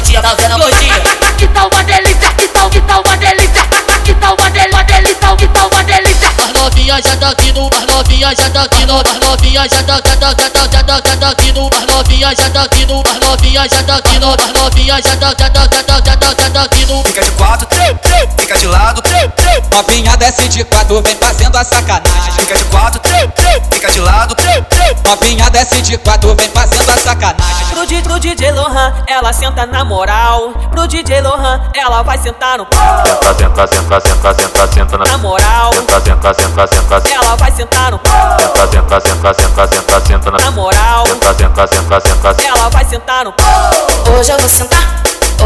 noitinha tá dando gordinha. Que tal uma delícia, que tal uma delícia, que tal uma delícia, que tal uma delícia. As novinhas já tá aqui no, as novinhas já tá aqui no, as novinhas já tá aqui no, as novinhas já tá aqui no, as novinhas já tá aqui no, as novinhas já tá aqui no. Fica de quatro, fica de lado, novinha desce de quatro, vem fazendo a sacanagem. Fica de quatro, fica de lado, novinha desce de quatro, vem fazendo a sacanagem. Pro DJ Lohan, ela senta na moral. Pro DJ Lohan, ela vai sentar no pau. Senta, senta, senta, senta, senta na moral. Senta, senta, senta, senta, senta. Ela vai sentar no pau. Senta, senta, senta, senta, senta, senta na moral. Senta, senta, senta, senta, senta. Ela vai sentar no pau. Hoje eu vou sentar,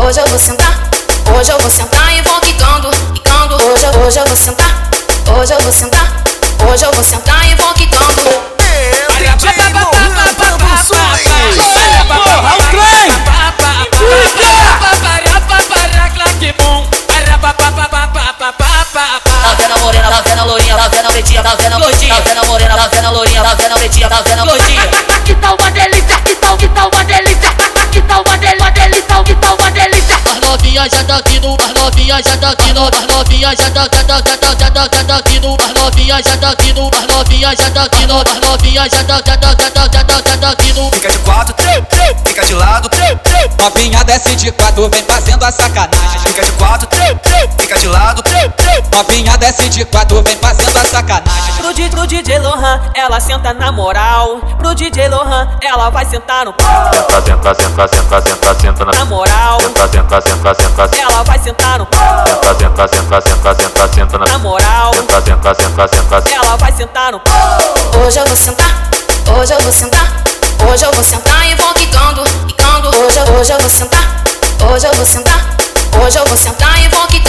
hoje eu vou sentar, hoje eu vou sentar e vou quicando, quicando. Hoje eu vou sentar, hoje eu vou sentar, hoje eu vou sentar e vou quicando. Tá vendo a lourinha, tá vendo a pretinha, tá vendo a gordinha. Tá vendo a morena, tá vendo a lourinha, tá vendo a pretinha, tá vendo a gordinha. Que tal uma delícia, que tal uma delícia, que tal uma delícia, que tal uma delícia. As novinhas já tá aqui no, as novinhas já tá aqui no, as novinhas já tá aqui no, as novinhas já tá aqui no, as novinhas já tá aqui no, as novinhas já tá aqui no. Fica de quatro, fica de lado, novinha desce de quatro, vem fazendo a sacanagem. Fica de quatro, fica de lado, novinha desce de quatro, vem fazendo a sacanagem. Pro DJ Lohan, ela senta na moral. Pro DJ Lohan, ela vai sentar no pau. Senta, senta, senta, senta, senta na moral. Senta, senta, senta, senta, senta. Ela vai sentar no pau. Senta, senta, senta, senta, senta na moral. Senta, senta, senta, senta, senta. Ela vai sentar no pau. Hoje eu vou sentar, hoje eu vou sentar, hoje eu vou sentar e vou quicando, quicando. Hoje eu vou sentar, hoje eu vou sentar, hoje eu vou sentar e vou quicando.